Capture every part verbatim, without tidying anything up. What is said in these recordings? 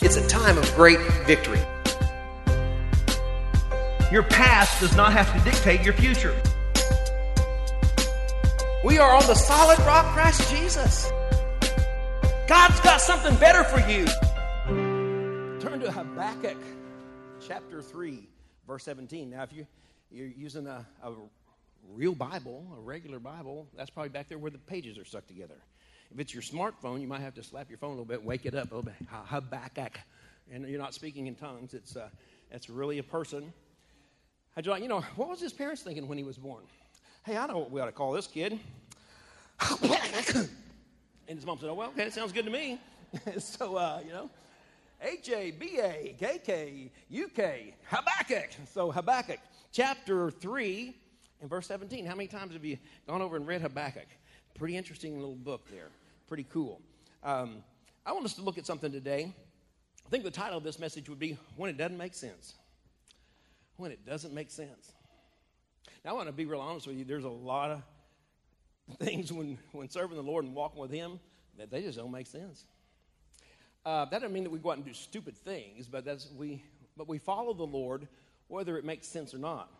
It's a time of great victory. Your past does not have to dictate your future. We are on the solid rock, Christ Jesus. God's got something better for you. Turn to Habakkuk chapter three, verse seventeen. Now, if you, you're using a, a real Bible, a regular Bible, that's probably back there where the pages are stuck together. If it's your smartphone, you might have to slap your phone a little bit, wake it up a little bit. Habakkuk. And you're not speaking in tongues. It's uh, it's really a person. How'd you like, you know, what was his parents thinking when he was born? Hey, I know what we ought to call this kid. Habakkuk. And his mom said, oh, well, okay, that sounds good to me. so, uh, you know, H A B A K K U K, Habakkuk. So Habakkuk, chapter three and verse seventeen. How many times have you gone over and read Habakkuk? Pretty interesting little book there. Pretty cool. Um, I want us to look at something today. I think the title of this message would be, When It Doesn't Make Sense. When it doesn't make sense. Now, I want to be real honest with you. There's a lot of things when, when serving the Lord and walking with Him that they just don't make sense. Uh, that doesn't mean that we go out and do stupid things, but that's we but we follow the Lord whether it makes sense or not.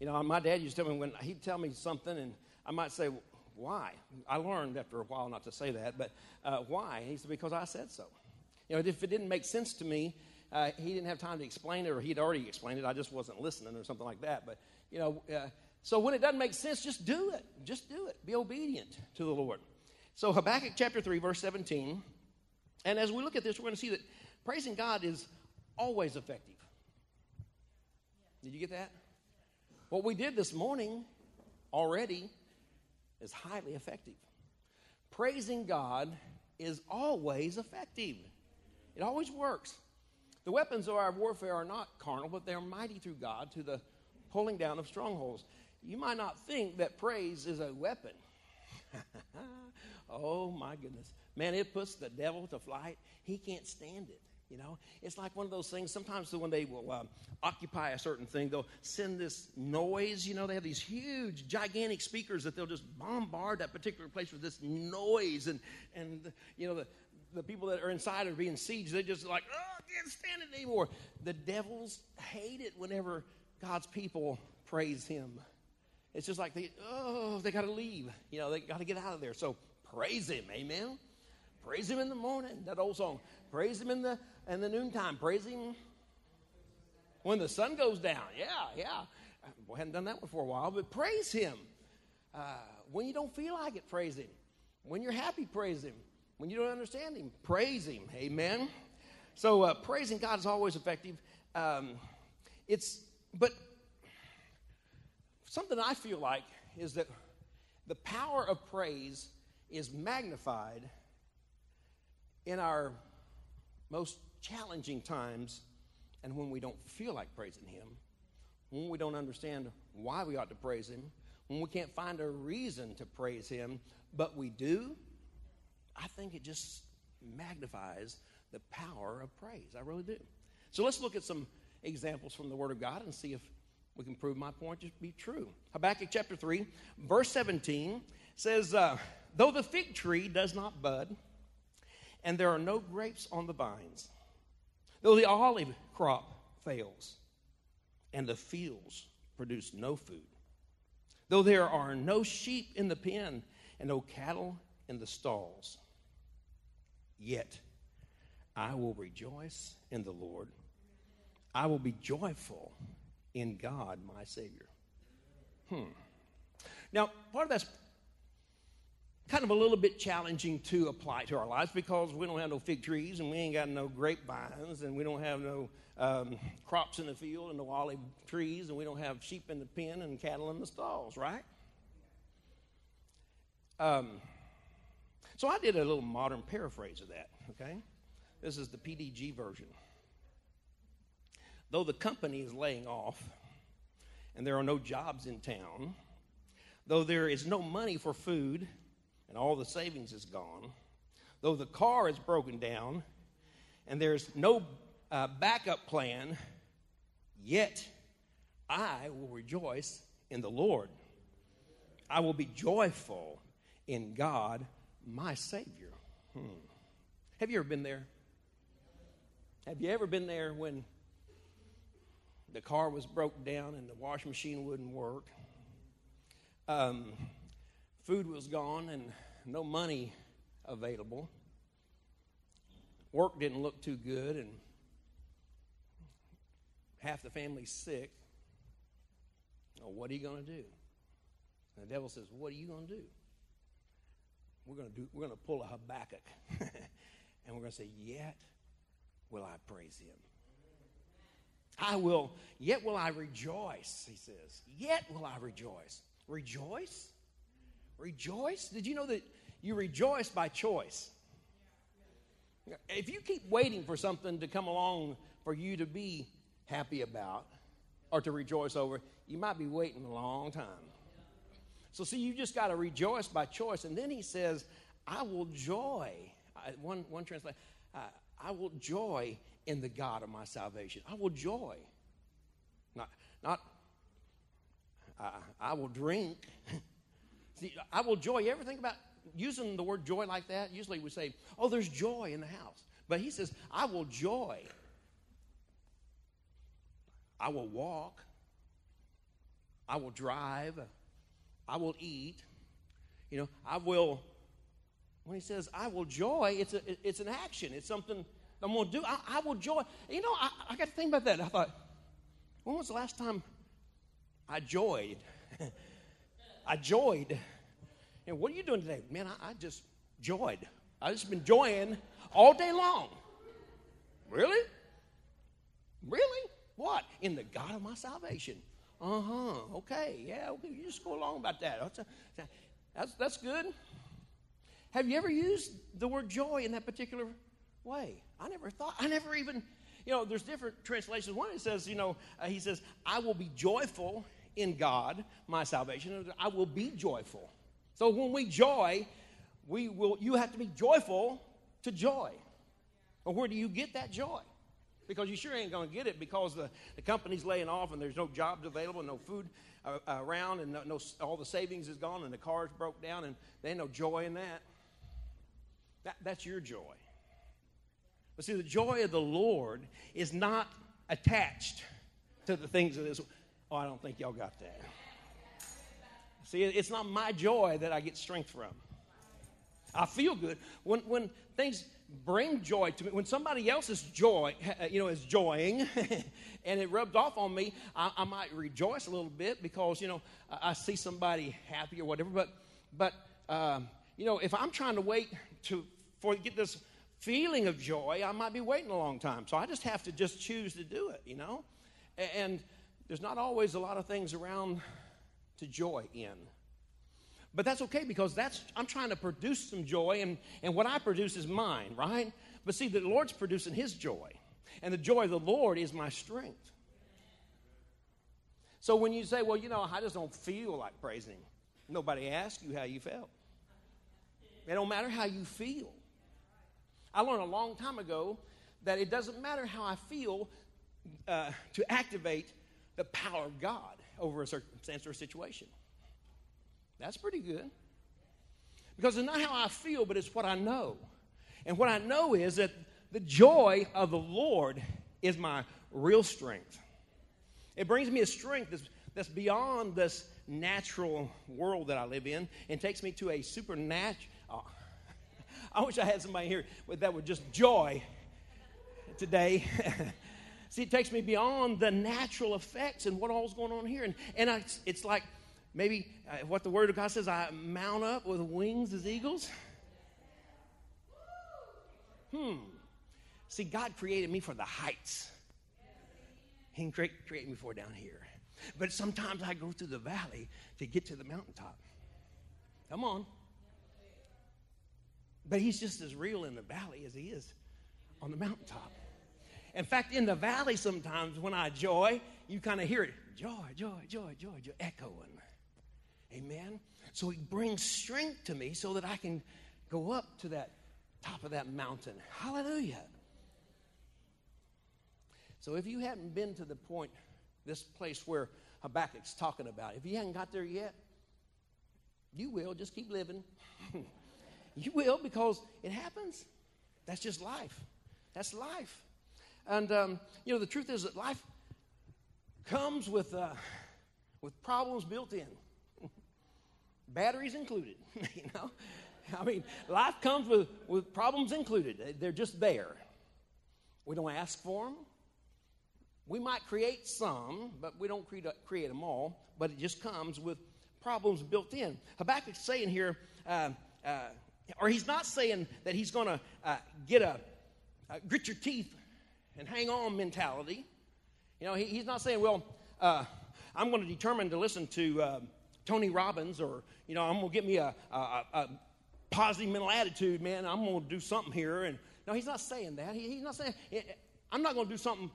You know, my dad used to tell me when he'd tell me something, and I might say, why? I learned after a while not to say that, but uh, why? He said, because I said so. You know, if it didn't make sense to me, uh, he didn't have time to explain it, or he'd already explained it. I just wasn't listening or something like that. But, you know, uh, so when it doesn't make sense, just do it. Just do it. Be obedient to the Lord. So Habakkuk chapter three, verse seventeen. And as we look at this, we're going to see that praising God is always effective. Did you get that? What we did this morning already is highly effective. Praising God is always effective. It always works. The weapons of our warfare are not carnal, but they are mighty through God to the pulling down of strongholds. You might not think that praise is a weapon. Oh, my goodness. Man, it puts the devil to flight. He can't stand it. You know, it's like one of those things. Sometimes when they will um, occupy a certain thing, they'll send this noise. You know, they have these huge, gigantic speakers that they'll just bombard that particular place with this noise. And, and you know, the, the people that are inside are being sieged. They're just like, oh, I can't stand it anymore. The devils hate it whenever God's people praise Him. It's just like, they, oh, they got to leave. You know, they got to get out of there. So praise Him. Amen. Praise Him in the morning, that old song. Praise Him in the in the noontime. Praise Him when the sun goes down. Yeah, yeah. I hadn't done that one for a while, but praise Him. Uh, when you don't feel like it, praise Him. When you're happy, praise Him. When you don't understand Him, praise Him. Amen. So uh, praising God is always effective. Um, it's but something I feel like is that the power of praise is magnified in our most challenging times and when we don't feel like praising Him, when we don't understand why we ought to praise Him, when we can't find a reason to praise Him, but we do, I think it just magnifies the power of praise. I really do. So let's look at some examples from the Word of God and see if we can prove my point to be true. Habakkuk chapter three, verse seventeen says, uh, though the fig tree does not bud, and there are no grapes on the vines, though the olive crop fails, and the fields produce no food, though there are no sheep in the pen, and no cattle in the stalls, yet I will rejoice in the Lord. I will be joyful in God my Savior. Hmm. Now, part of that's kind of a little bit challenging to apply to our lives because we don't have no fig trees and we ain't got no grapevines and we don't have no um, crops in the field and no olive trees and we don't have sheep in the pen and cattle in the stalls, right? Um, so I did a little modern paraphrase of that, okay? This is the P D G version. Though the company is laying off and there are no jobs in town, though there is no money for food, and all the savings is gone, though the car is broken down, and there's no uh, backup plan, yet I will rejoice in the Lord. I will be joyful in God, my Savior. Hmm. Have you ever been there? Have you ever been there when the car was broke down and the washing machine wouldn't work? Um, food was gone and no money available. Work didn't look too good and half the family's sick. Oh, what are you going to do? And the devil says, what are you going to do? We're going to do. We're going to pull a Habakkuk. And we're going to say, yet will I praise him. I will, yet will I rejoice, he says. Yet will I rejoice. Rejoice? Rejoice? Did you know that you rejoice by choice? If you keep waiting for something to come along for you to be happy about or to rejoice over, you might be waiting a long time. So, see, you just got to rejoice by choice. And then he says, I will joy. I, one, one translation, uh, I will joy in the God of my salvation. I will joy. Not, not. Uh, I will drink. See, I will joy. You ever think about using the word joy like that? Usually we say, oh, there's joy in the house. But he says, I will joy. I will walk. I will drive. I will eat. You know, I will, when he says, I will joy, it's a, it's an action. It's something I'm going to do. I, I will joy. You know, I, I got to think about that. I thought, when was the last time I joyed? I joyed. And what are you doing today? Man, I, I just joyed. I just been joying all day long. Really? Really? What? In the God of my salvation. Uh-huh. Okay. Yeah. Okay. You just go along about that. That's, a, that's, that's good. Have you ever used the word joy in that particular way? I never thought. I never even, you know, there's different translations. One, it says, you know, uh, he says, I will be joyful in God, my salvation. I will be joyful. So when we joy, we will, you have to be joyful to joy. Or where do you get that joy? Because you sure ain't going to get it because the, the company's laying off and there's no jobs available, no food uh, around, and no, no, all the savings is gone, and the car's broke down, and there ain't no joy in that. that. That's your joy. But see, the joy of the Lord is not attached to the things of this. Oh, I don't think y'all got that. See, it's not my joy that I get strength from. I feel good when when things bring joy to me. When somebody else's joy, you know, is joying, and it rubbed off on me, I, I might rejoice a little bit because, you know, I see somebody happy or whatever. But but um, you know, if I'm trying to wait to for get this feeling of joy, I might be waiting a long time. So I just have to just choose to do it, you know. And, and there's not always a lot of things around to joy in. But that's okay because that's I'm trying to produce some joy, and, and what I produce is mine, right? But see, the Lord's producing his joy, and the joy of the Lord is my strength. So when you say, well, you know, I just don't feel like praising, nobody asked you how you felt. It don't matter how you feel. I learned a long time ago that it doesn't matter how I feel uh, to activate the power of God over a circumstance or situation. That's pretty good. Because it's not how I feel, but it's what I know. And what I know is that the joy of the Lord is my real strength. It brings me a strength that's, that's beyond this natural world that I live in and takes me to a supernatural. Oh, I wish I had somebody here that would just joy today. See, it takes me beyond the natural effects and what all's going on here. And, and I, it's like maybe uh, what the Word of God says, I mount up with wings as eagles. Hmm. See, God created me for the heights. He didn't create, create me for down here. But sometimes I go through the valley to get to the mountaintop. Come on. But he's just as real in the valley as he is on the mountaintop. In fact, in the valley sometimes when I joy, you kind of hear it, joy, joy, joy, joy, joy, echoing. Amen? So it brings strength to me so that I can go up to that top of that mountain. Hallelujah. So if you haven't been to the point, this place where Habakkuk's talking about, if you haven't got there yet, you will. Just keep living. You will, because it happens. That's just life. That's life. And, um, you know, the truth is that life comes with uh, with problems built in, batteries included, you know. I mean, life comes with, with problems included. They're just there. We don't ask for them. We might create some, but we don't create, create them all. But it just comes with problems built in. Habakkuk's saying here, uh, uh, or he's not saying that he's going to uh, get a, a grit your teeth and hang on mentality. You know, he, he's not saying, well, uh, I'm going to determine to listen to uh, Tony Robbins, or, you know, I'm going to get me a, a, a positive mental attitude, man. I'm going to do something here. And no, he's not saying that. He, he's not saying, I'm not going to do something,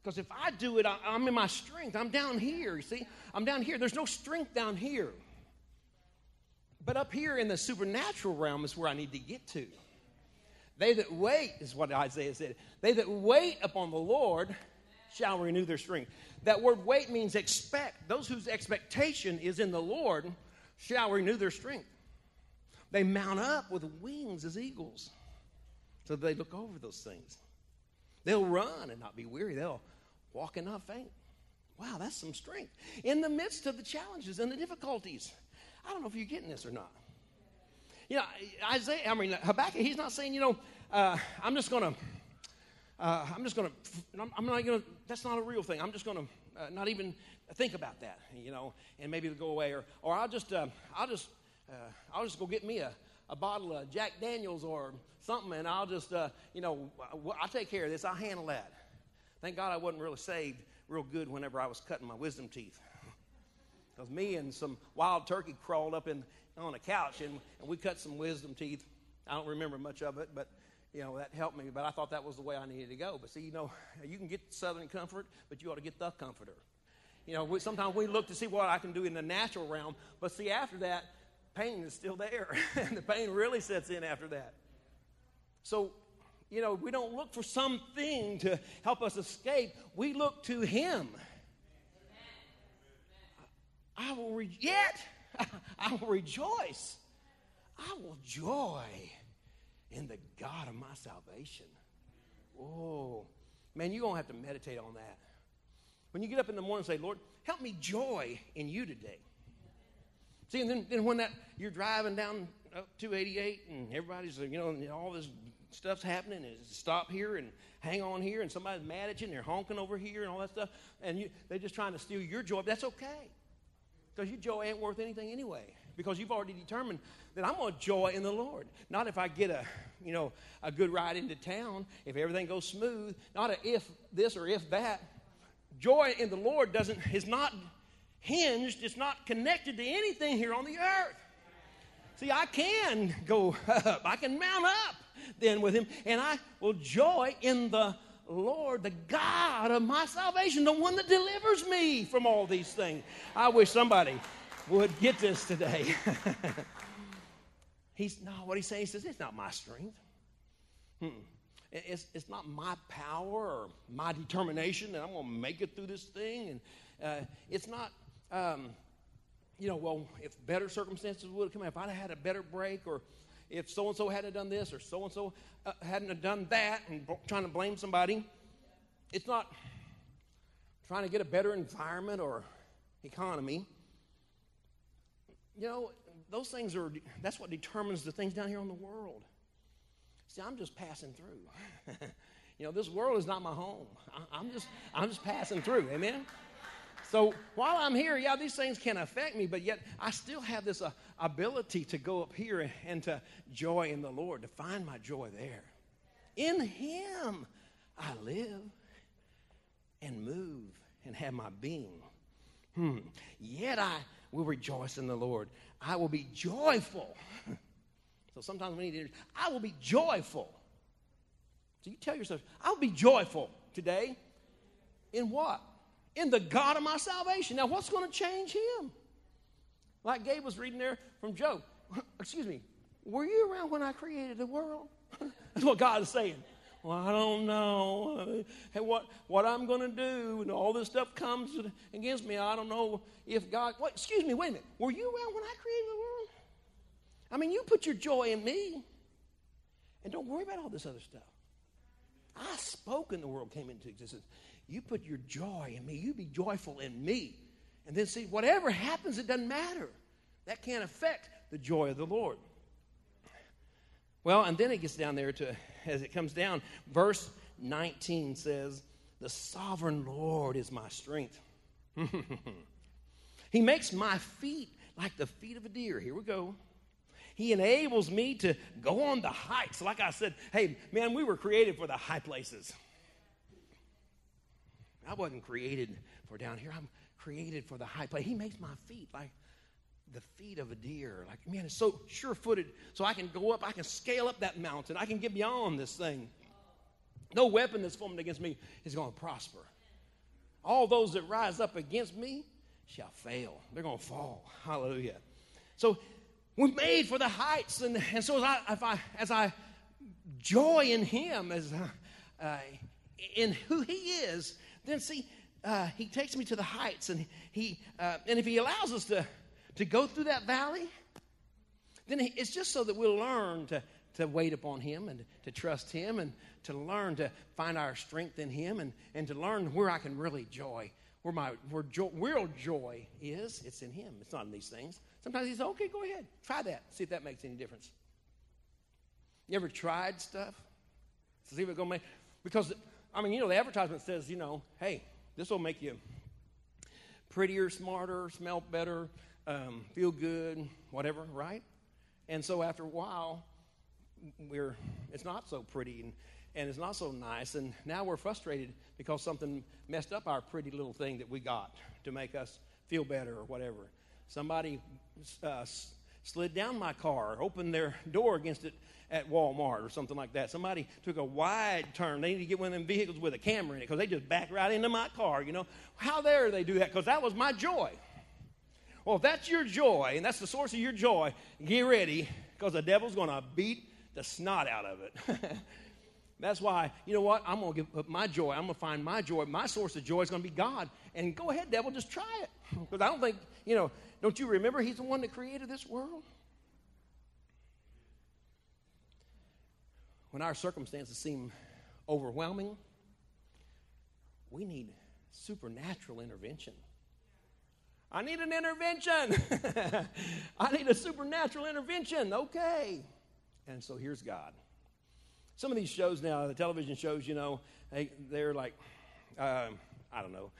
because if I do it, I, I'm in my strength. I'm down here, you see. I'm down here. There's no strength down here. But up here in the supernatural realm is where I need to get to. They that wait, is what Isaiah said, they that wait upon the Lord shall renew their strength. That word wait means expect. Those whose expectation is in the Lord shall renew their strength. They mount up with wings as eagles. So they look over those things. They'll run and not be weary. They'll walk and not faint. Wow, that's some strength. In the midst of the challenges and the difficulties. I don't know if you're getting this or not. You know, Isaiah, I mean, Habakkuk, he's not saying, you know, uh, I'm just going to, uh, I'm just going to, I'm not going to, that's not a real thing. I'm just going to uh, not even think about that, you know, and maybe it'll go away. Or or I'll just, uh, I'll just, uh, I'll just go get me a, a bottle of Jack Daniels or something, and I'll just, uh, you know, I'll take care of this. I'll handle that. Thank God I wasn't really saved real good whenever I was cutting my wisdom teeth. Because me and some wild turkey crawled up in on a couch, and, and we cut some wisdom teeth. I don't remember much of it, but, you know, that helped me. But I thought that was the way I needed to go. But see, you know, you can get Southern Comfort, but you ought to get the Comforter. You know, we, sometimes we look to see what I can do in the natural realm. But see, after that, pain is still there. And the pain really sets in after that. So, you know, we don't look for something to help us escape. We look to Him. I will re- yet I will rejoice. I will joy in the God of my salvation. Oh, man, you're going to have to meditate on that. When you get up in the morning and say, Lord, help me joy in you today. See, and then, then when that you're driving down up two eighty-eight and everybody's, you know, and all this stuff's happening, and stop here and hang on here, and somebody's mad at you and they're honking over here and all that stuff, and you, they're just trying to steal your joy, but that's okay. Because your joy ain't worth anything anyway. Because you've already determined that I'm going to joy in the Lord. Not if I get a, you know, a good ride into town, if everything goes smooth. Not a if this or if that. Joy in the Lord doesn't is not hinged. It's not connected to anything here on the earth. See, I can go up. I can mount up then with Him. And I will joy in the Lord, the God of my salvation, the one that delivers me from all these things. I wish somebody would get this today. He's not what he's saying. He says, it's not my strength. Mm-mm. It's, it's not my power or my determination that I'm going to make it through this thing. And uh, it's not, um, you know, well, if better circumstances would have come, if I'd have had a better break, or if so-and-so hadn't done this, or so-and-so uh, hadn't done that, and b- trying to blame somebody. It's not trying to get a better environment or economy. You know, those things are, that's what determines the things down here on the world. See, I'm just passing through. You know, this world is not my home. I, I'm just, I'm just passing through, amen? So while I'm here, yeah, these things can affect me, but yet I still have this uh, ability to go up here and, and to joy in the Lord, to find my joy there. In Him I live and move and have my being. Hmm. Yet I will rejoice in the Lord. I will be joyful. So sometimes we need to, I will be joyful. So you tell yourself, I'll be joyful today. In what? In the God of my salvation. Now, what's going to change Him? Like Gabe was reading there from Job. Excuse me. Were you around when I created the world? That's what God is saying. Well, I don't know. Hey, what, what I'm going to do and all this stuff comes against me. I don't know if God. What, excuse me. Wait a minute. Were you around when I created the world? I mean, you put your joy in me. And don't worry about all this other stuff. I spoke and the world came into existence. You put your joy in me. You be joyful in me. And then see, whatever happens, it doesn't matter. That can't affect the joy of the Lord. Well, and then it gets down there to, as it comes down, verse nineteen says, the sovereign Lord is my strength. He makes my feet like the feet of a deer. Here we go. He enables me to go on the heights. Like I said, hey, man, we were created for the high places. I wasn't created for down here. I'm created for the high place. He makes my feet like the feet of a deer. Like, man, it's so sure-footed. So I can go up. I can scale up that mountain. I can get beyond this thing. No weapon that's formed against me is going to prosper. All those that rise up against me shall fail. They're going to fall. Hallelujah. So we're made for the heights. And, and so as I, if I, as I joy in him, as I, uh, in who he is, then see, uh, he takes me to the heights. And he uh, and if he allows us to, to go through that valley, then it's just so that we'll learn to, to wait upon him and to trust him and to learn to find our strength in him and, and to learn where I can really joy. Where my where joy, real joy is, it's in him. It's not in these things. Sometimes he says, okay, go ahead. Try that. See if that makes any difference. You ever tried stuff? See if it's going to make... Because, I mean, you know, the advertisement says, you know, hey, this will make you prettier, smarter, smell better, um, feel good, whatever, right? And so after a while, we're it's not so pretty and And it's not so nice. And now we're frustrated because something messed up our pretty little thing that we got to make us feel better or whatever. Somebody uh, slid down my car, opened their door against it at Walmart or something like that. Somebody took a wide turn. They need to get one of them vehicles with a camera in it because they just back right into my car, you know. How dare they do that? Because that was my joy. Well, if that's your joy and that's the source of your joy, get ready because the devil's going to beat the snot out of it. That's why, you know what, I'm going to give up my joy. I'm going to find my joy. My source of joy is going to be God. And go ahead, devil, just try it. Because I don't think, you know, don't you remember he's the one that created this world? When our circumstances seem overwhelming, we need supernatural intervention. I need an intervention. I need a supernatural intervention. Okay. And so here's God. Some of these shows now, the television shows, you know, they, they're like, um, I don't know.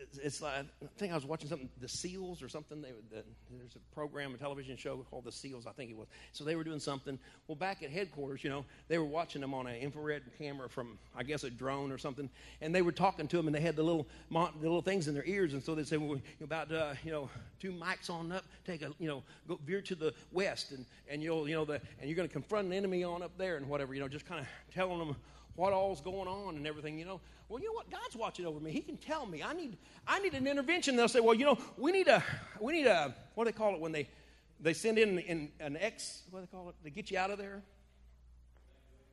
It's, it's like, I think I was watching something, The Seals or something. They, the, there's a program, a television show called The Seals, I think it was. So they were doing something. Well, back at headquarters, you know, they were watching them on an infrared camera from, I guess, a drone or something. And they were talking to them, and they had the little mon- the little things in their ears. And so they said, well, you're about, uh, you know, two mics on up, take a, you know, go veer to the west, and, and you'll, you know, the, and you're going to confront an enemy on up there and whatever, you know, just kind of telling them what all's going on and everything, you know. Well, you know what? God's watching over me. He can tell me. I need I need an intervention. They'll say, well, you know, we need a, we need a, what do they call it when they, they send in an, an X, what do they call it, to get you out of there?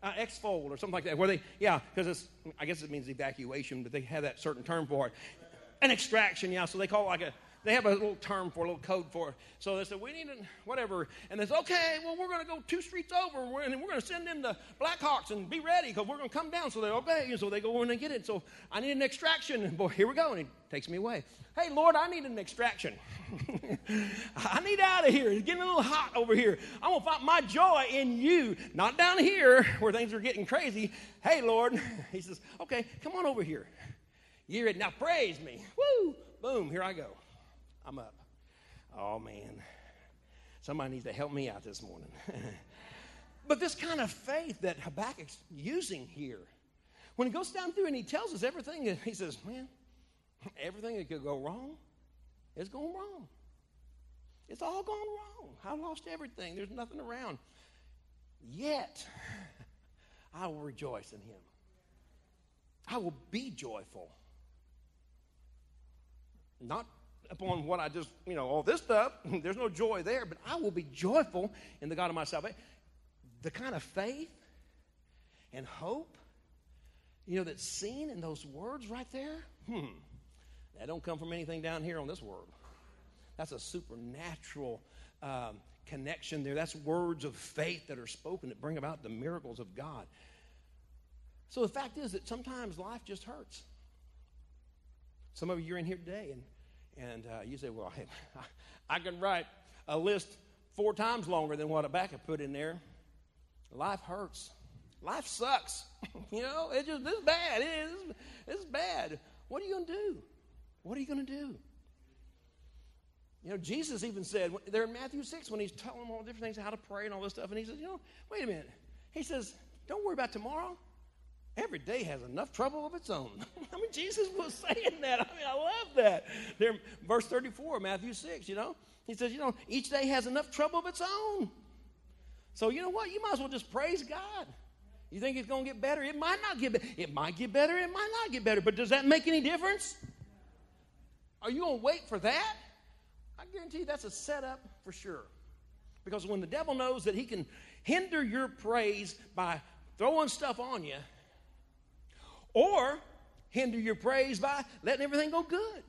Uh, X-fold or something like that. Where they, yeah, because I guess it means evacuation, but they have that certain term for it. An extraction, yeah. So they call it like a, they have a little term for it, a little code for it. So they said, we need an, whatever. And they said, okay, well, we're going to go two streets over, and we're, and we're going to send in the Blackhawks and be ready because we're going to come down. So they obey. And so they go in and get it. So I need an extraction. And boy, here we go. And he takes me away. Hey, Lord, I need an extraction. I need out of here. It's getting a little hot over here. I'm going to find my joy in you, not down here where things are getting crazy. Hey, Lord. He says, okay, come on over here. You're it. Now praise me. Woo. Boom. Here I go. I'm up. Oh, man. Somebody needs to help me out this morning. But this kind of faith that Habakkuk's using here, when he goes down through and he tells us everything, and he says, man, everything that could go wrong is going wrong. It's all gone wrong. I lost everything. There's nothing around. Yet, I will rejoice in him. I will be joyful. Not upon what I just, you know, all this stuff, there's no joy there, but I will be joyful in the God of my salvation. The kind of faith and hope, you know, that's seen in those words right there, hmm, that don't come from anything down here on this world. That's a supernatural um, connection there. That's words of faith that are spoken that bring about the miracles of God. So the fact is that sometimes life just hurts. Some of you are in here today, and and uh, you say, well, I, I can write a list four times longer than what Habakkuk put in there. Life hurts. Life sucks. You know, it's just this bad. It is, it's bad. What are you going to do? What are you going to do? You know, Jesus even said, there in Matthew six, when he's telling them all different things, how to pray and all this stuff, and he says, you know, wait a minute. He says, don't worry about tomorrow. Every day has enough trouble of its own. I mean, Jesus was saying that. I mean, I love that. There, verse thirty-four, Matthew six, you know. He says, you know, each day has enough trouble of its own. So you know what? You might as well just praise God. You think it's going to get better? It might not get better. It might get better. It might not get better. But does that make any difference? Are you going to wait for that? I guarantee you that's a setup for sure. Because when the devil knows that he can hinder your praise by throwing stuff on you, or hinder your praise by letting everything go good.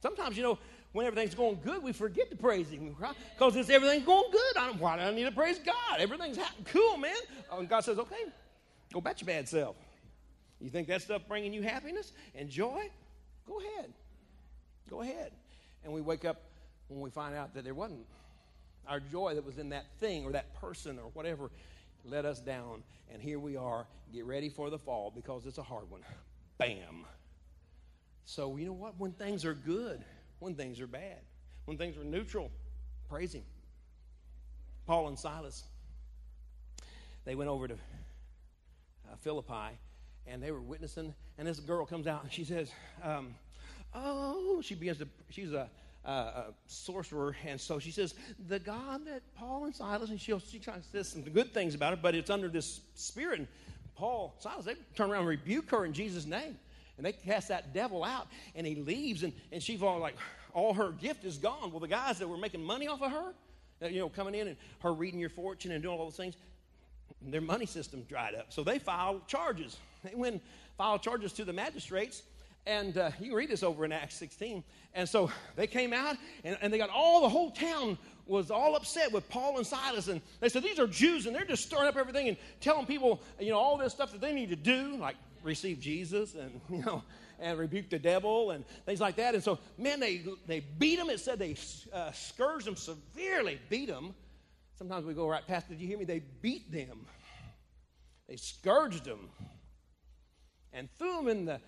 Sometimes, you know, when everything's going good, we forget to praise Him because it's everything's going good. I don't, why do I need to praise God? Everything's happening. Cool, man. Oh, and God says, okay, go back your bad self. You think that stuff bringing you happiness and joy? Go ahead. Go ahead. And we wake up when we find out that there wasn't. Our joy that was in that thing or that person or whatever let us down, and here we are. Get ready for the fall because it's a hard one. Bam. So you know what? When things are good, when things are bad, when things are neutral, praise Him. Paul and Silas, they went over to uh, Philippi, and they were witnessing, and this girl comes out, and she says, um, oh, she begins to, she's a, Uh, a sorcerer, and so she says, the God that Paul and Silas, and she'll, she tries to say some good things about it, but it's under this spirit, and Paul, Silas, they turn around and rebuke her in Jesus' name, and they cast that devil out, and he leaves, and, and she's all like, all her gift is gone. Well, the guys that were making money off of her, you know, coming in and her reading your fortune and doing all those things, their money system dried up, so they filed charges. They went and filed charges to the magistrates. And uh, you can read this over in Acts sixteen. And so they came out, and, and they got all, the whole town was all upset with Paul and Silas. And they said, these are Jews, and they're just stirring up everything and telling people, you know, all this stuff that they need to do, like receive Jesus and, you know, and rebuke the devil and things like that. And so, man, they, they beat them. It said they uh, scourged them severely, beat them. Sometimes we go right past, did you hear me? They beat them. They scourged them and threw them in the...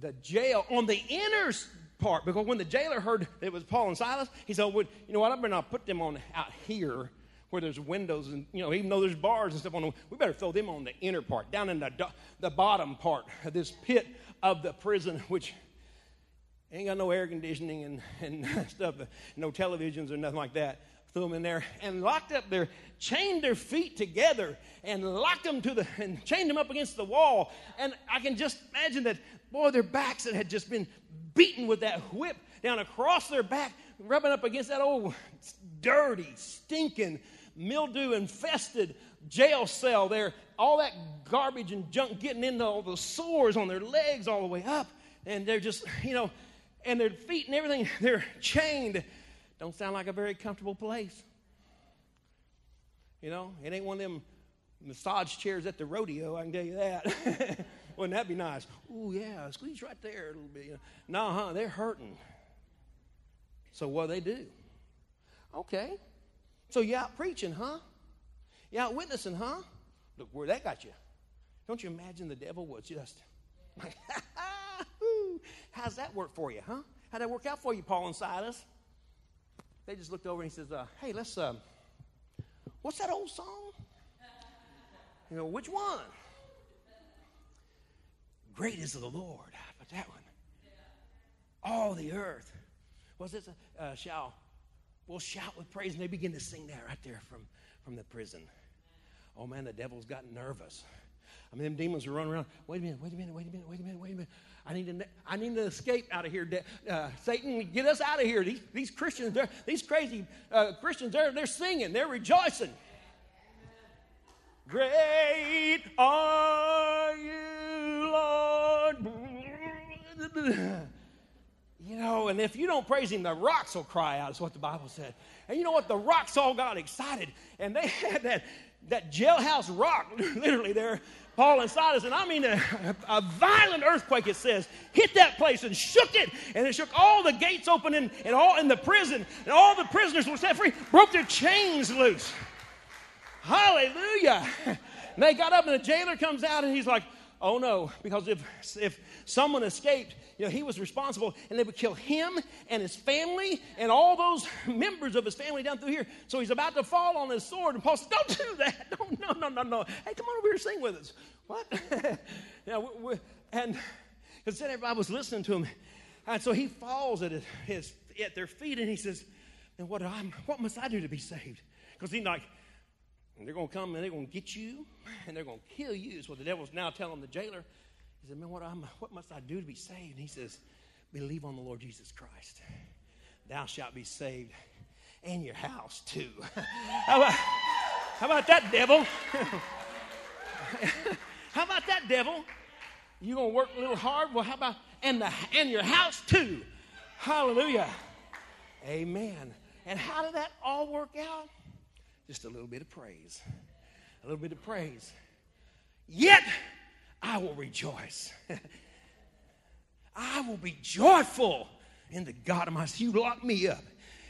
the jail on the inner part, because when the jailer heard it was Paul and Silas, he said, well, you know what, I'm going to put them on out here where there's windows and, you know, even though there's bars and stuff on them, we better throw them on the inner part, down in the, the bottom part of this pit of the prison, which ain't got no air conditioning and, and stuff, no televisions or nothing like that. Threw them in there and locked up their, chained their feet together and locked them to the, and chained them up against the wall. And I can just imagine that, boy, their backs that had just been beaten with that whip down across their back, rubbing up against that old dirty, stinking, mildew-infested jail cell there. All that garbage and junk getting into all the sores on their legs all the way up. And they're just, you know, and their feet and everything, they're chained. Don't sound like a very comfortable place. You know, it ain't one of them massage chairs at the rodeo, I can tell you that. Wouldn't that be nice? Ooh, yeah, squeeze right there a little bit. You know. No, huh, they're hurting. So what do they do? Okay. So you out preaching, huh? You out witnessing, huh? Look where that got you. Don't you imagine the devil was just like, ha, ha, hoo. How's that work for you, huh? How'd that work out for you, Paul and Silas? They just looked over and he says, uh, hey, let's, uh, what's that old song? You know, which one? Great is the Lord. How about that one? Yeah. All the earth. What's this? Uh, shall, we'll shout with praise. And they begin to sing that right there from, from the prison. Oh, man, the devil's got nervous. I mean, them demons are running around. Wait a minute, wait a minute, wait a minute, wait a minute, wait a minute. I need to, I need to escape out of here. Uh, Satan, get us out of here. These, these Christians, these crazy uh, Christians, they're, they're singing. They're rejoicing. Great are you, Lord. You know, and if you don't praise Him, the rocks will cry out, is what the Bible said. And you know what? The rocks all got excited. And they had that that jailhouse rock, literally there, Paul and Silas, and I mean a, a violent earthquake, it says, hit that place and shook it, and it shook all the gates open and, and all in the prison, and all the prisoners were set free, broke their chains loose. Hallelujah. And they got up, and the jailer comes out, and he's like, oh, no, because if if someone escaped, you know, he was responsible, and they would kill him and his family and all those members of his family down through here. So he's about to fall on his sword, and Paul said, don't do that. Don't, no, no, no, no. Hey, come on over here and sing with us. What? you know, we, we, and because then everybody was listening to him. And so he falls at, his, his, at their feet, and he says, now what, I'm, what must I do to be saved? Because he's like, and they're going to come, and they're going to get you, and they're going to kill you. So the devil's now telling the jailer, he said, man, what, I'm, what must I do to be saved? And he says, believe on the Lord Jesus Christ. Thou shalt be saved, and your house too. how, about, how about that, devil? how about that, devil? You're going to work a little hard? Well, how about, and, the, and your house too. Hallelujah. Amen. And how did that all work out? Just a little bit of praise. A little bit of praise. Yet, I will rejoice. I will be joyful in the God of my soul. You locked me up.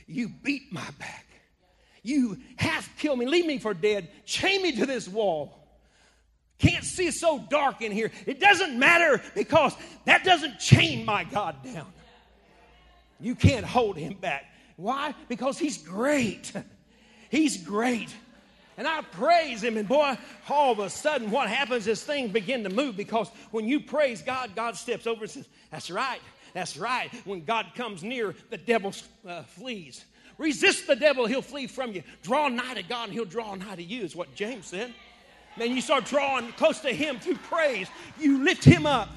You beat my back. You half killed me. Leave me for dead. Chain me to this wall. Can't see, it's so dark in here. It doesn't matter because that doesn't chain my God down. You can't hold him back. Why? Because he's great. He's great. And I praise him. And boy, all of a sudden what happens is things begin to move, because when you praise God, God steps over and says, that's right, that's right. When God comes near, the devil uh, flees. Resist the devil, he'll flee from you. Draw nigh to God and he'll draw nigh to you, is what James said. Then you start drawing close to him through praise. You lift him up.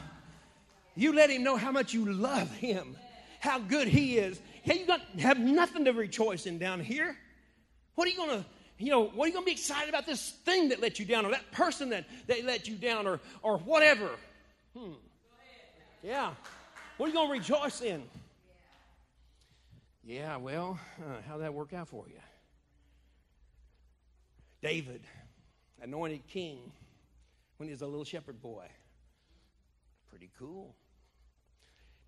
You let him know how much you love him, how good he is. Hey, you got, have nothing to rejoice in down here. What are you going to, you know, what are you going to be excited about? This thing that let you down, or that person that, that let you down, or or whatever. Hmm. Yeah. What are you going to rejoice in? Yeah, well, uh, how'd that work out for you? David, anointed king when he was a little shepherd boy. Pretty cool.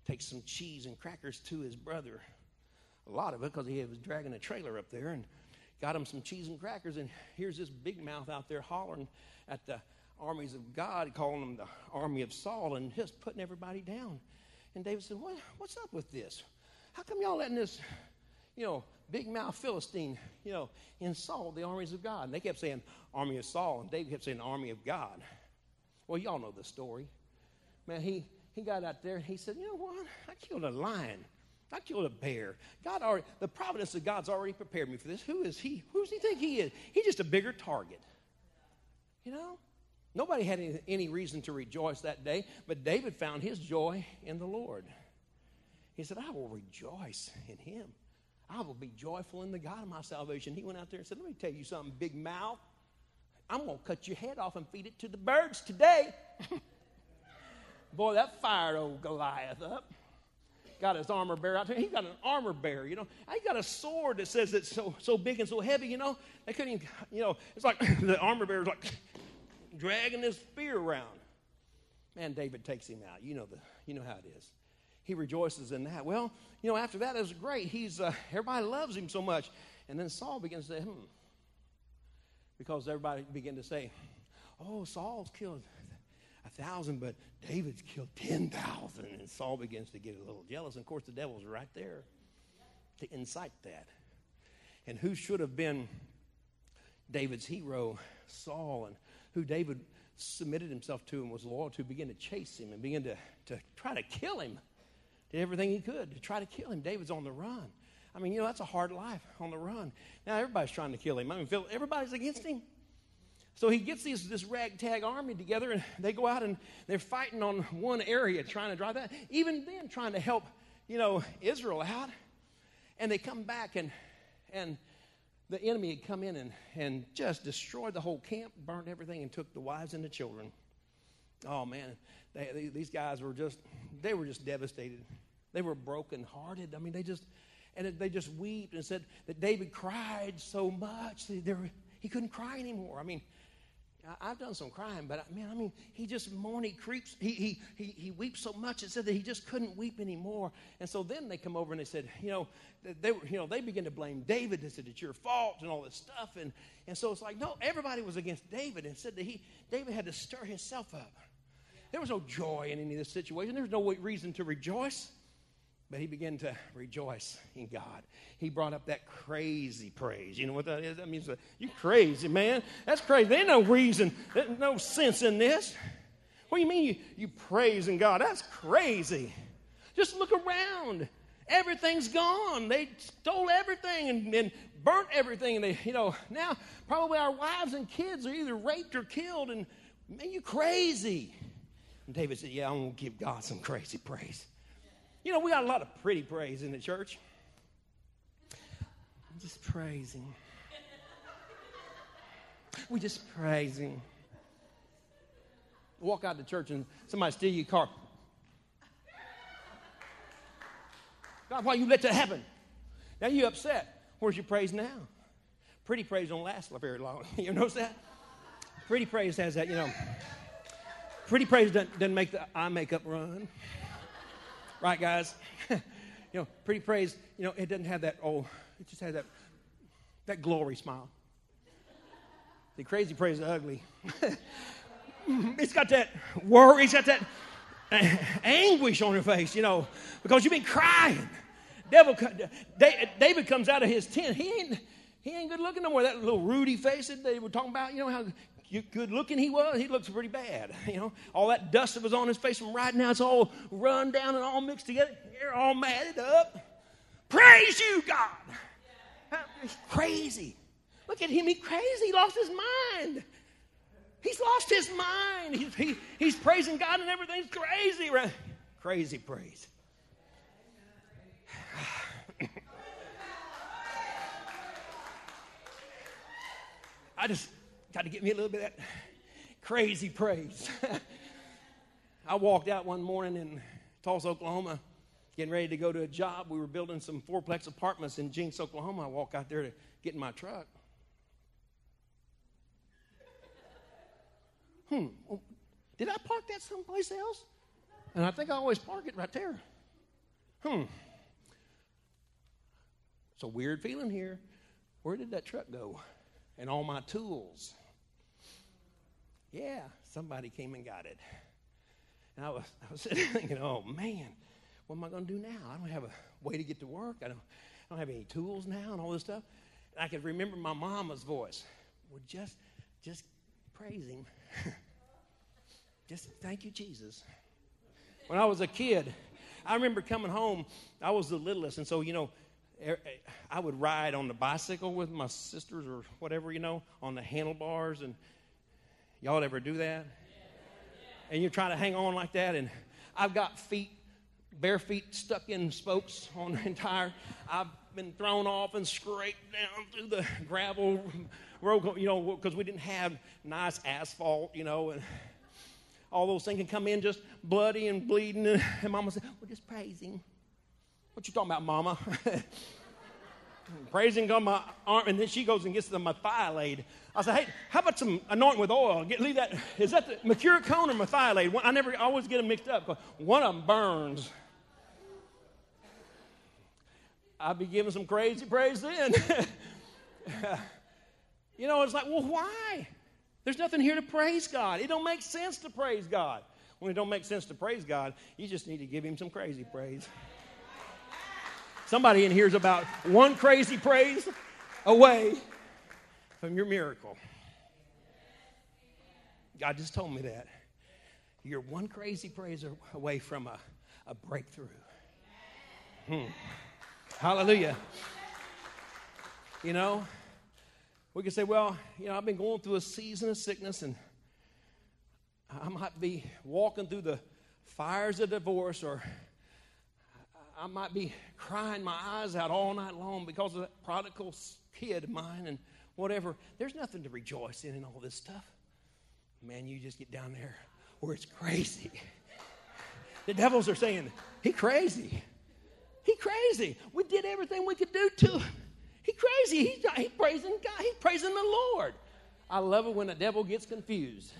Takes some cheese and crackers to his brother. A lot of it, because he was dragging a trailer up there, and got him some cheese and crackers, and here's this big mouth out there hollering at the armies of God, calling them the army of Saul, and just putting everybody down. And David said, what, what's up with this? How come y'all letting this, you know, big mouth Philistine, you know, insult the armies of God? And they kept saying, army of Saul, and David kept saying, army of God. Well, y'all know the story. Man, he, he got out there, and he said, you know what? I killed a lion. I killed a bear. God already, the providence of God's already prepared me for this. Who is he? Who does he think he is? He's just a bigger target. You know? Nobody had any, any reason to rejoice that day, but David found his joy in the Lord. He said, I will rejoice in him. I will be joyful in the God of my salvation. He went out there and said, let me tell you something, big mouth. I'm going to cut your head off and feed it to the birds today. Boy, that fired old Goliath up. Got his armor bearer out there. He got an armor bearer, you know. I got a sword that says it's so so big and so heavy, you know. They couldn't even, you know, it's like the armor bearer's like dragging this spear around. Man, David takes him out. You know the, you know how it is. He rejoices in that. Well, you know, after that is great. He's uh, everybody loves him so much. And then Saul begins to say, hmm. Because everybody began to say, oh, Saul's killed a thousand, but David's killed ten thousand. And Saul begins to get a little jealous. And of course, the devil's right there to incite that. And who should have been David's hero, Saul, and who David submitted himself to and was loyal to, began to chase him and began to, to try to kill him. Did everything he could to try to kill him. David's on the run. I mean, you know, that's a hard life, on the run. Now, everybody's trying to kill him. I mean, everybody's against him. So he gets these, this ragtag army together, and they go out and they're fighting on one area, trying to drive that. Even then, trying to help, you know, Israel out. And they come back, and and the enemy had come in and, and just destroyed the whole camp, burned everything, and took the wives and the children. Oh man, they, they, these guys were just they were just devastated. They were brokenhearted. I mean, they just and they just wept and said that David cried so much. They, they were, he couldn't cry anymore. I mean, I've done some crying, but I, man, I mean, he just mourned, he creeps, he, he he he weeps so much. It said that he just couldn't weep anymore. And so then they come over and they said, you know, they were, you know, they begin to blame David and said it's your fault and all this stuff. And and so it's like, no, everybody was against David and said that he David had to stir himself up. There was no joy in any of this situation. There's no reason to rejoice. But he began to rejoice in God. He brought up that crazy praise. You know what that is? That means you're crazy, man. That's crazy. There ain't no reason. There's no sense in this. What do you mean you, you praising God? That's crazy. Just look around. Everything's gone. They stole everything and, and burnt everything. And they, you know, now probably our wives and kids are either raped or killed. And man, you crazy. And David said, yeah, I'm going to give God some crazy praise. You know, we got a lot of pretty praise in the church. I'm just praising. We just praising. Walk out of the church and somebody steal your car. God, why you let that happen? Now you're upset. Where's your praise now? Pretty praise don't last very long. You notice that? Pretty praise has that, you know. Pretty praise doesn't, doesn't make the eye makeup run. Right, guys? You know, pretty praise, you know, it doesn't have that, oh, it just has that that glory smile. The crazy praise is ugly. It's got that worry, it's got that uh, anguish on your face, you know, because you've been crying. Devil, David comes out of his tent. He ain't, he ain't good looking no more. That little Rudy face that they were talking about, you know, how good looking he was, he looks pretty bad. You know, all that dust that was on his face from right now, it's all run down and all mixed together. You're all matted up. Praise you, God. It's crazy. Look at him. He's crazy. He lost his mind. He's lost his mind. He's, he, he's praising God and everything's crazy. Right? Crazy praise. I just... Got to get me a little bit of that crazy praise. I walked out one morning in Tulsa, Oklahoma, getting ready to go to a job. We were building some fourplex apartments in Jenks, Oklahoma. I walk out there to get in my truck. Hmm, well, did I park that someplace else? And I think I always park it right there. Hmm. It's a weird feeling here. Where did that truck go? And all my tools. Yeah, somebody came and got it. And I was, I was sitting thinking, oh, man, what am I going to do now? I don't have a way to get to work. I don't, I don't have any tools now and all this stuff. And I could remember my mama's voice. Well, just, just praise him. Just thank you, Jesus. When I was a kid, I remember coming home. I was the littlest, and so, you know, I would ride on the bicycle with my sisters or whatever, you know, on the handlebars. And y'all ever do that? Yeah. And you're trying to hang on like that. And I've got feet, bare feet stuck in spokes on the entire. I've been thrown off and scraped down through the gravel road, you know, because we didn't have nice asphalt, you know, and all those things can come in just bloody and bleeding. And, and Mama said, "We're just praising." What you talking about, Mama? Praising on my arm, and then she goes and gets the methylate. I said, hey, how about some anointing with oil? Get, leave that. Is that the Mercurochrome or methylate? I never I always get them mixed up. One of them burns. I'd be giving some crazy praise then. You know, it's like, well, why? There's nothing here to praise God. It don't make sense to praise God. When it don't make sense to praise God, you just need to give him some crazy praise. Somebody in here is about one crazy praise away from your miracle. God just told me that. You're one crazy praise away from a, a breakthrough. Hmm. Hallelujah. You know, we can say, well, you know, I've been going through a season of sickness, and I might be walking through the fires of divorce, or I might be crying my eyes out all night long because of that prodigal kid of mine and whatever. There's nothing to rejoice in in all this stuff. Man, you just get down there where it's crazy. The devils are saying, he crazy. He crazy. We did everything we could do to him. He crazy. He's not, he praising God. He's praising the Lord. I love it when the devil gets confused.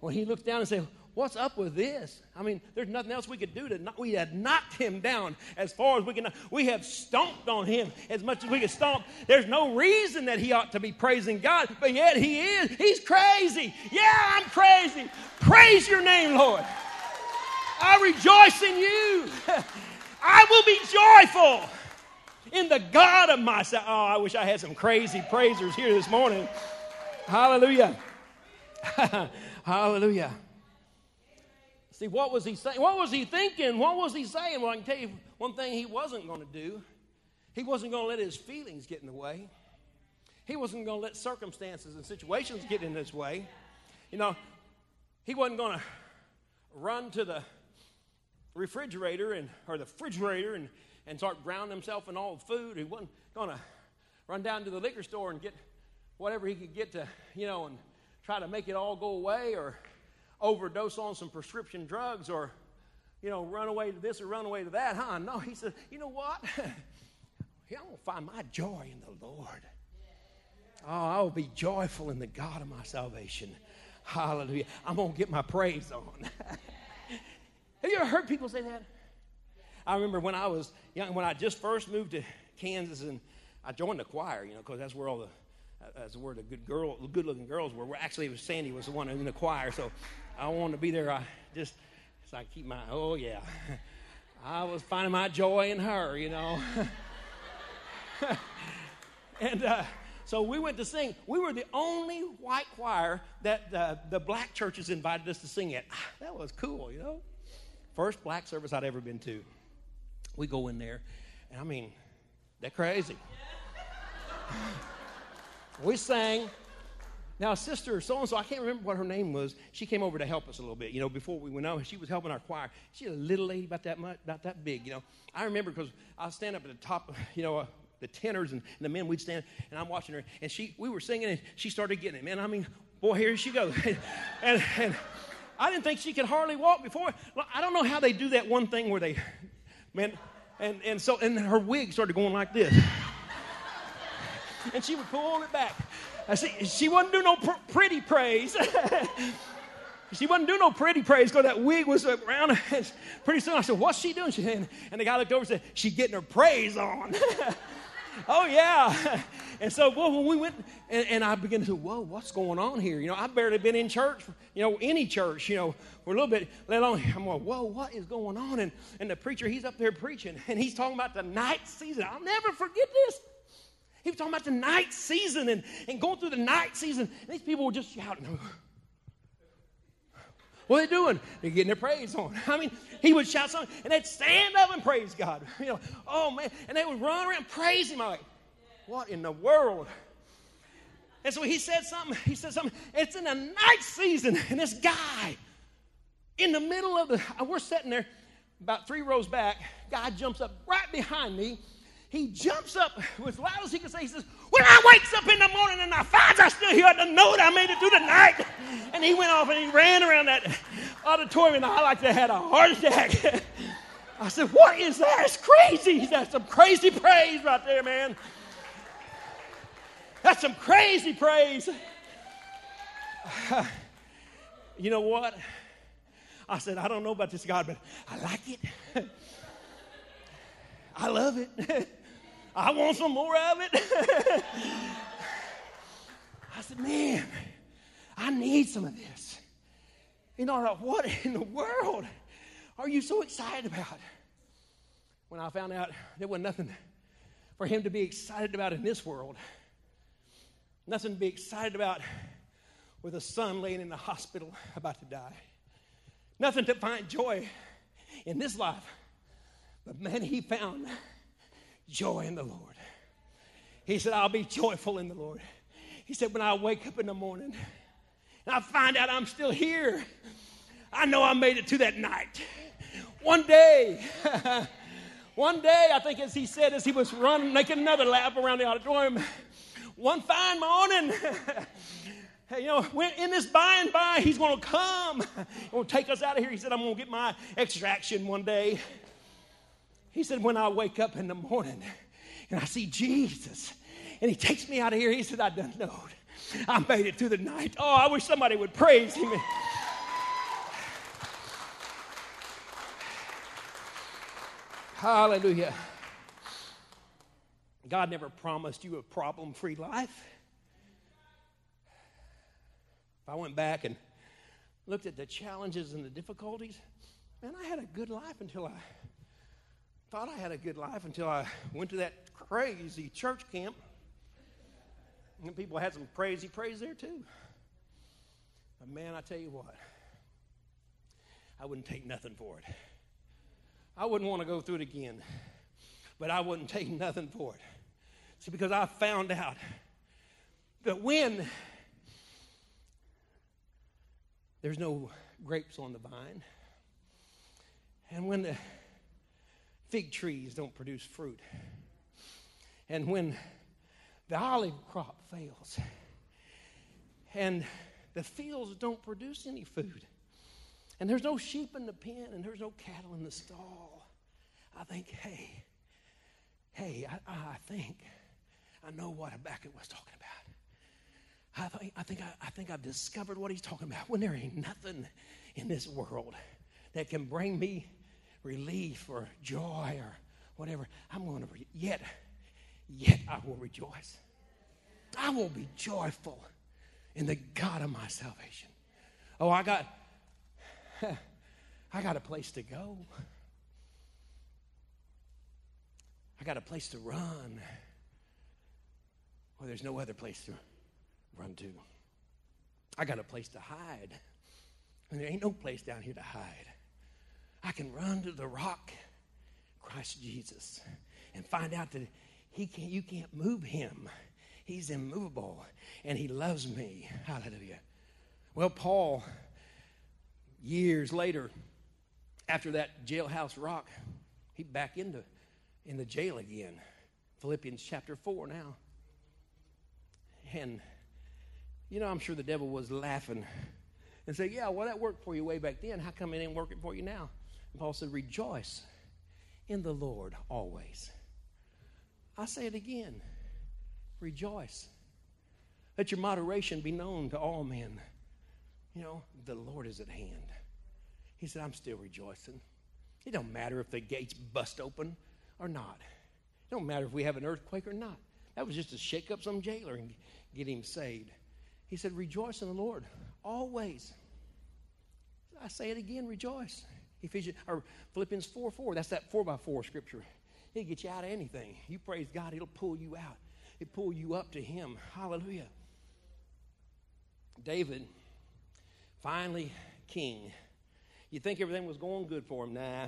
When he looks down and says, what's up with this? I mean, there's nothing else we could do. To not, we had knocked him down as far as we can. We have stomped on him as much as we could stomp. There's no reason that he ought to be praising God, but yet he is. He's crazy. Yeah, I'm crazy. Praise your name, Lord. I rejoice in you. I will be joyful in the God of my salvation. Oh, I wish I had some crazy praisers here this morning. Hallelujah. Hallelujah. See, what was he saying? What was he thinking? What was he saying? Well, I can tell you one thing he wasn't going to do. He wasn't going to let his feelings get in the way. He wasn't going to let circumstances and situations get in his way. You know, he wasn't going to run to the refrigerator and or the refrigerator and, and start drowning himself in all the food. He wasn't going to run down to the liquor store and get whatever he could get to, you know, and try to make it all go away, or overdose on some prescription drugs, or, you know, run away to this or run away to that, huh? No, he said, you know what? I'm going to find my joy in the Lord. Oh, I will be joyful in the God of my salvation. Hallelujah. I'm going to get my praise on. Have you ever heard people say that? I remember when I was young, when I just first moved to Kansas, and I joined the choir, you know, because that's where all the That's where the good girl, good-looking girls were. We're actually, it was Sandy was the one in the choir, so I wanted to be there. I just, so I keep my, oh, yeah. I was finding my joy in her, you know. and uh, so we went to sing. We were the only white choir that uh, the black churches invited us to sing at. That was cool, you know. First black service I'd ever been to. We go in there, and I mean, they're crazy. We sang. Now, sister so-and-so, I can't remember what her name was. She came over to help us a little bit, you know, before we went on. She was helping our choir. She was a little lady about that much, about that big, you know. I remember because I was standing up at the top, you know, uh, the tenors and, and the men, we'd stand, and I'm watching her. And she, we were singing, and she started getting it, man. I mean, boy, here she goes. and, and I didn't think she could hardly walk before. I don't know how they do that one thing where they, man, and, and so, and her wig started going like this. And she would pull it back. I see, she wouldn't do no pr- pretty praise. She wouldn't do no pretty praise because that wig was around her. And pretty soon I said, what's she doing? She, and, and the guy looked over and said, she's getting her praise on. Oh, yeah. And so, well, when we went, and, and I began to say, whoa, what's going on here? You know, I've barely been in church, you know, any church, you know, for a little bit, let alone, I'm going, whoa, what is going on? And, and the preacher, he's up there preaching, and he's talking about the night season. I'll never forget this. He was talking about the night season and, and going through the night season. And these people were just shouting. What are they doing? They're getting their praise on. I mean, he would shout something, and they'd stand up and praise God. You know, oh, man. And they would run around praising him. I'm like, what in the world? And so he said something. He said something. It's in the night season. And this guy, in the middle of the, we're sitting there about three rows back. Guy jumps up right behind me. He jumps up as loud as he can say. He says, when I wakes up in the morning and I finds I still here, I don't know that I made it through the night. And he went off and he ran around that auditorium. And I like to had a heart attack. I said, what is that? That's crazy. That's some crazy praise right there, man. That's some crazy praise. You know what? I said, I don't know about this God, but I like it. I love it. I want some more of it. I said, man, I need some of this. You know, what in the world are you so excited about? When I found out there wasn't nothing for him to be excited about in this world, nothing to be excited about with a son laying in the hospital about to die, nothing to find joy in this life. But, man, he found joy in the Lord. He said, I'll be joyful in the Lord. He said, when I wake up in the morning and I find out I'm still here, I know I made it to that night. One day, one day, I think as he said, as he was running, making another lap around the auditorium, one fine morning, you know, in this by and by, he's going to come. He's going to take us out of here. He said, I'm going to get my extraction one day. He said, when I wake up in the morning and I see Jesus and he takes me out of here. He said, I done knowed. I made it through the night. Oh, I wish somebody would praise him. Hallelujah. God never promised you a problem-free life. If I went back and looked at the challenges and the difficulties, man, I had a good life until I thought I had a good life until I went to that crazy church camp. And people had some crazy praise there too. But man, I tell you what, I wouldn't take nothing for it. I wouldn't want to go through it again, but I wouldn't take nothing for it. See, because I found out that when there's no grapes on the vine, and when the fig trees don't produce fruit, and when the olive crop fails, and the fields don't produce any food, and there's no sheep in the pen, and there's no cattle in the stall, I think, hey, hey, I, I think I know what Habakkuk was talking about. I think I think I, I think I've discovered what he's talking about. When there ain't nothing in this world that can bring me relief or joy or whatever, I'm going to re- yet yet I will rejoice. I will be joyful in the God of my salvation. Oh, I got I got a place to go. I got a place to run. Well, there's no other place to run to. I got a place to hide, and there ain't no place down here to hide. I can run to the rock, Christ Jesus, and find out that he can't, you can't move him. He's immovable, and he loves me. Hallelujah. Well, Paul, years later, after that jailhouse rock, he back into in the jail again. Philippians chapter four now. And you know, I'm sure the devil was laughing and said, yeah, well, that worked for you way back then. How come it ain't working for you now? And Paul said, rejoice in the Lord always. I say it again, rejoice. Let your moderation be known to all men. You know, the Lord is at hand. He said, I'm still rejoicing. It don't matter if the gates bust open or not. It don't matter if we have an earthquake or not. That was just to shake up some jailer and get him saved. He said, rejoice in the Lord always. I say it again, rejoice. Ephesians, or Philippians four four, that's that four by four scripture. He'll get you out of anything. You praise God, it'll pull you out. It'll pull you up to him. Hallelujah. David, finally king. You think everything was going good for him. Nah.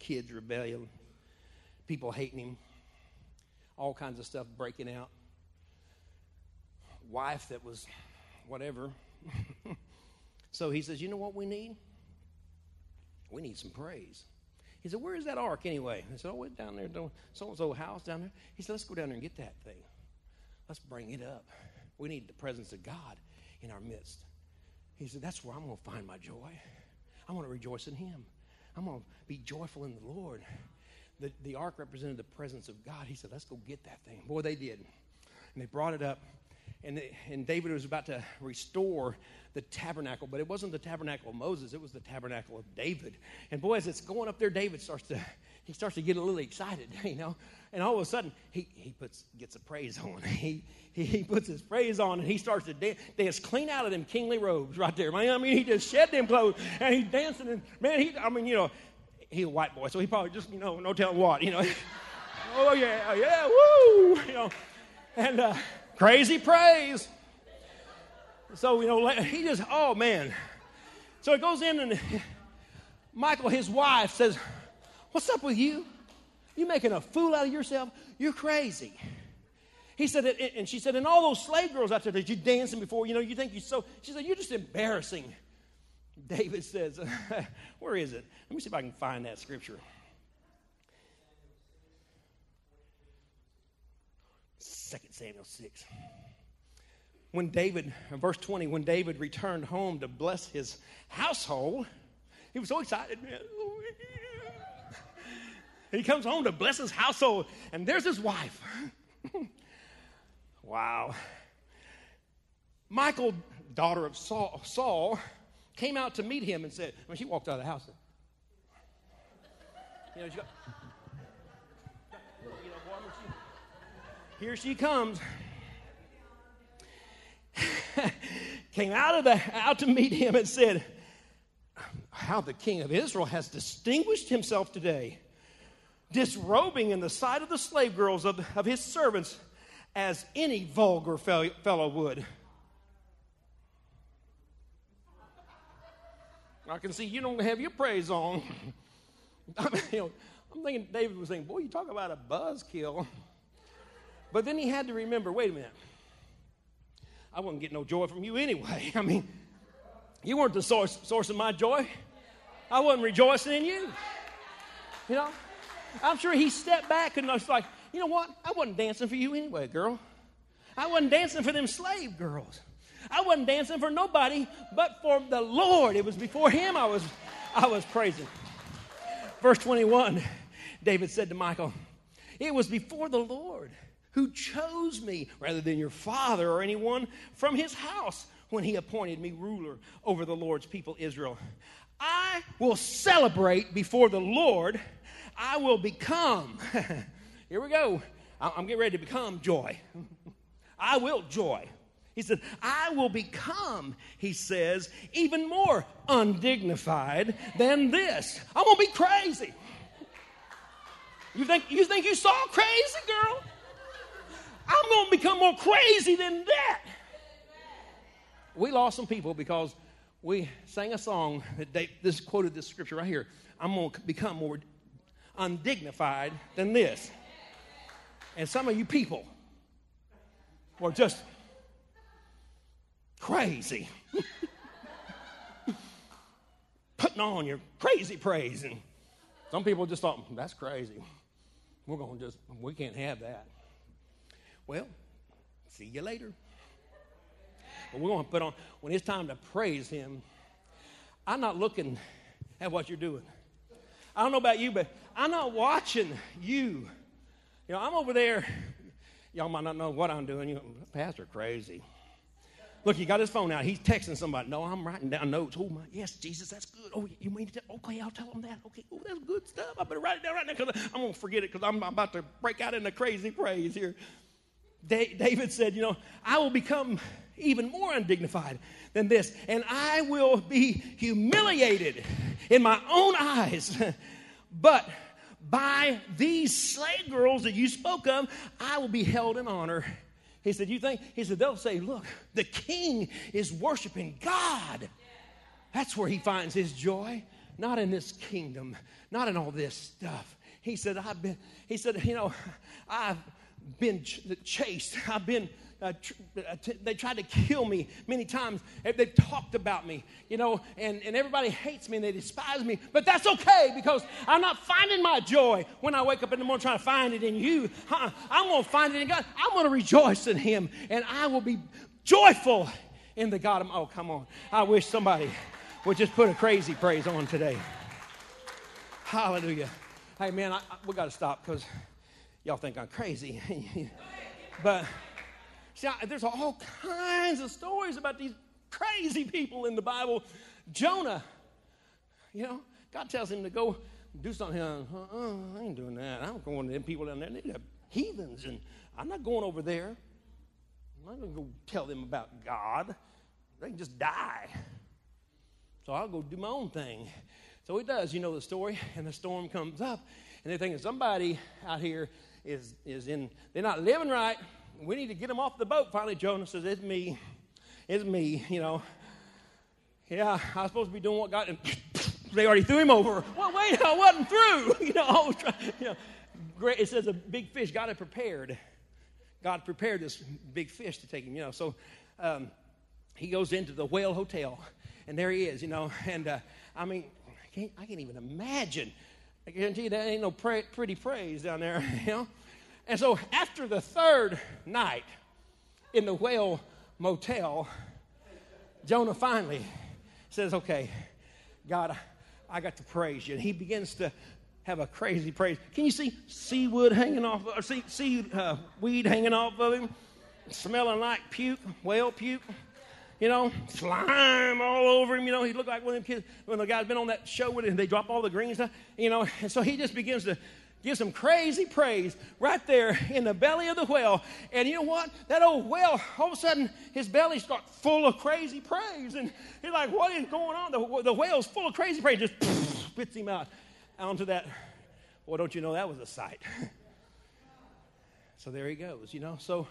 Kids rebellion. People hating him. All kinds of stuff breaking out. Wife that was whatever. So he says, you know what we need? We need some praise. He said, where is that ark anyway? I said, oh, it's down there, so-and-so house down there. He said, let's go down there and get that thing. Let's bring it up. We need the presence of God in our midst. He said, that's where I'm going to find my joy. I want to rejoice in him. I'm going to be joyful in the Lord. The, the ark represented the presence of God. He said, let's go get that thing. Boy, they did. And they brought it up. And, they, and David was about to restore the tabernacle, but it wasn't the tabernacle of Moses. It was the tabernacle of David. And boy, as it's going up there, David starts to he starts to get a little excited, you know. And all of a sudden, he he puts gets a praise on. He he, he puts his praise on, and he starts to dance, dance clean out of them kingly robes right there. Man, I mean, he just shed them clothes, and he's dancing. And man, he I mean, you know, he's a white boy, so he probably just you know no telling what, you know. Oh yeah, yeah, woo, you know, and. uh Crazy praise. So, you know, he just, oh, man. So it goes in, and Michael, his wife, says, what's up with you? You making a fool out of yourself? You're crazy. He said, and she said, and all those slave girls out there that you dancing before, you know, you think you're so, she said, you're just embarrassing. David says, where is it? Let me see if I can find that scripture. Second Samuel six. When David, verse twenty, when David returned home to bless his household, he was so excited, man. He comes home to bless his household, and there's his wife. Wow. Michael, daughter of Saul, Saul, came out to meet him and said, I mean, she walked out of the house. You know, she got, you know, boy, she, here she comes. Came out of the out to meet him and said, how the king of Israel has distinguished himself today, disrobing in the sight of the slave girls of, of his servants as any vulgar fellow would. I can see you don't have your praise on. I mean, you know, I'm thinking David was saying, boy, you talk about a buzzkill. But then he had to remember, wait a minute. I wouldn't get no joy from you anyway. I mean, you weren't the source, source of my joy. I wasn't rejoicing in you. You know, I'm sure he stepped back and was like, you know what? I wasn't dancing for you anyway, girl. I wasn't dancing for them slave girls. I wasn't dancing for nobody but for the Lord. It was before him I was, I was praising. Verse twenty-one, David said to Michael, it was before the Lord who chose me rather than your father or anyone from his house when he appointed me ruler over the Lord's people Israel. I will celebrate before the Lord. I will become, here we go, I'm getting ready to become joy. I will joy. He said, I will become, he says, even more undignified than this. I'm going to be crazy. You think you think you saw crazy, girl? I'm going to become more crazy than that. We lost some people because we sang a song that they, this quoted this scripture right here. I'm going to become more undignified than this. And some of you people were just crazy. Putting on your crazy praise. And some people just thought, that's crazy. We're going to just, we can't have that. Well, see you later. But we're going to put on, when it's time to praise him, I'm not looking at what you're doing. I don't know about you, but I'm not watching you. You know, I'm over there. Y'all might not know what I'm doing. You know, Pastor, crazy. Look, he got his phone out. He's texting somebody. No, I'm writing down notes. Oh, my, yes, Jesus, that's good. Oh, you mean that? Okay, I'll tell him that. Okay, oh, that's good stuff. I better write it down right now because I'm going to forget it because I'm about to break out into crazy praise here. Da- David said, you know, I will become even more undignified than this, and I will be humiliated in my own eyes. But by these slave girls that you spoke of, I will be held in honor. He said, you think? He said, they'll say, look, the king is worshiping God. That's where he finds his joy, not in this kingdom, not in all this stuff. He said, I've been, he said, you know, I've been ch- chased. I've been, uh, tr- t- they tried to kill me many times. They've talked about me, you know, and, and everybody hates me and they despise me. But that's okay because I'm not finding my joy when I wake up in the morning trying to find it in you. Uh-uh. I'm going to find it in God. I'm going to rejoice in him and I will be joyful in the God of my, oh, come on. I wish somebody would just put a crazy praise on today. Hallelujah. Hey, man, I, I, we got to stop because y'all think I'm crazy. But see, I, there's all kinds of stories about these crazy people in the Bible. Jonah, you know, God tells him to go do something. Uh-uh, I ain't doing that. I'm going to them people down there. They're heathens, and I'm not going over there. I'm not going to go tell them about God. They can just die. So I'll go do my own thing. So he does. You know the story. And the storm comes up, and they're thinking somebody out here is is in, they're not living right. We need to get them off the boat. Finally, Jonah says, it's me. It's me, you know. Yeah, I was supposed to be doing what God, and they already threw him over. Well, wait, I wasn't through. You know, I was trying, you know. Great, it says a big fish. God had prepared. God prepared this big fish to take him, you know. So um, he goes into the whale hotel, and there he is, you know. And, uh, I mean, I can't, I can't even imagine. I guarantee you that ain't no pra- pretty praise down there, you know. And so after the third night in the whale motel, Jonah finally says, okay, God, I got to praise you. And he begins to have a crazy praise. Can you see seaweed hanging off, or see, see uh, weed hanging off of him? smelling like puke, whale puke, you know, slime all over him. You know, he looked like one of them kids when the guy's been on that show with him, they drop all the green stuff, you know. And so he just begins to give some crazy praise right there in the belly of the whale. And you know what? That old whale, all of a sudden, his belly's got full of crazy praise. And he's like, what is going on? The, the whale's full of crazy praise. Just spits him out onto that. Well, don't you know that was a sight? So there he goes, you know. So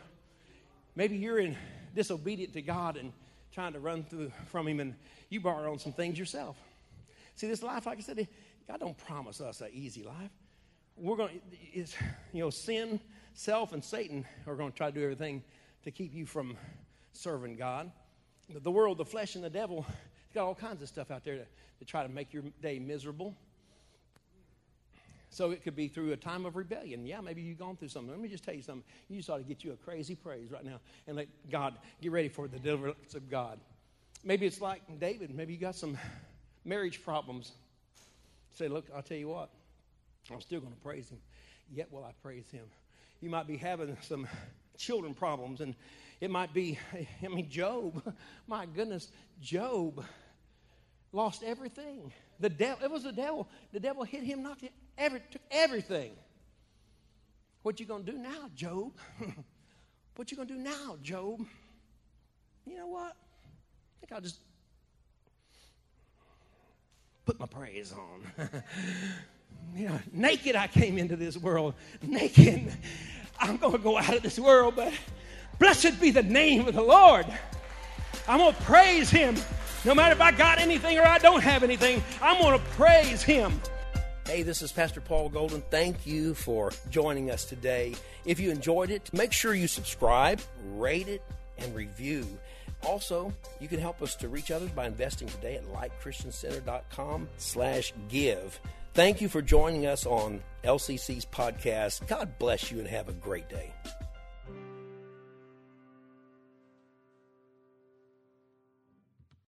maybe you're in disobedient to God and trying to run through from him, and you borrow on some things yourself. See, this life, like I said, God don't promise us an easy life. We're going to, is, you know, sin, self, and Satan are going to try to do everything to keep you from serving God. The world, the flesh, and the devil, has got all kinds of stuff out there to, to try to make your day miserable. So it could be through a time of rebellion. Yeah, maybe you've gone through something. Let me just tell you something. You just ought to get you a crazy praise right now and let God get ready for the deliverance of God. Maybe it's like David. Maybe you got some marriage problems. Say, look, I'll tell you what. I'm still going to praise him. Yet will I praise him. You might be having some children problems, and it might be, I mean, Job. My goodness, Job lost everything. The devil, it was the devil. The devil hit him, knocked it, every, took everything. What you going to do now, Job? What you going to do now, Job? You know what? I think I'll just put my praise on. You know, naked I came into this world. Naked I'm going to go out of this world, but blessed be the name of the Lord. I'm going to praise him. No matter if I got anything or I don't have anything, I'm going to praise him. Hey, this is Pastor Paul Golden. Thank you for joining us today. If you enjoyed it, make sure you subscribe, rate it, and review. Also, you can help us to reach others by investing today at lightchristiancenter.com slash give. Thank you for joining us on L C C's podcast. God bless you and have a great day.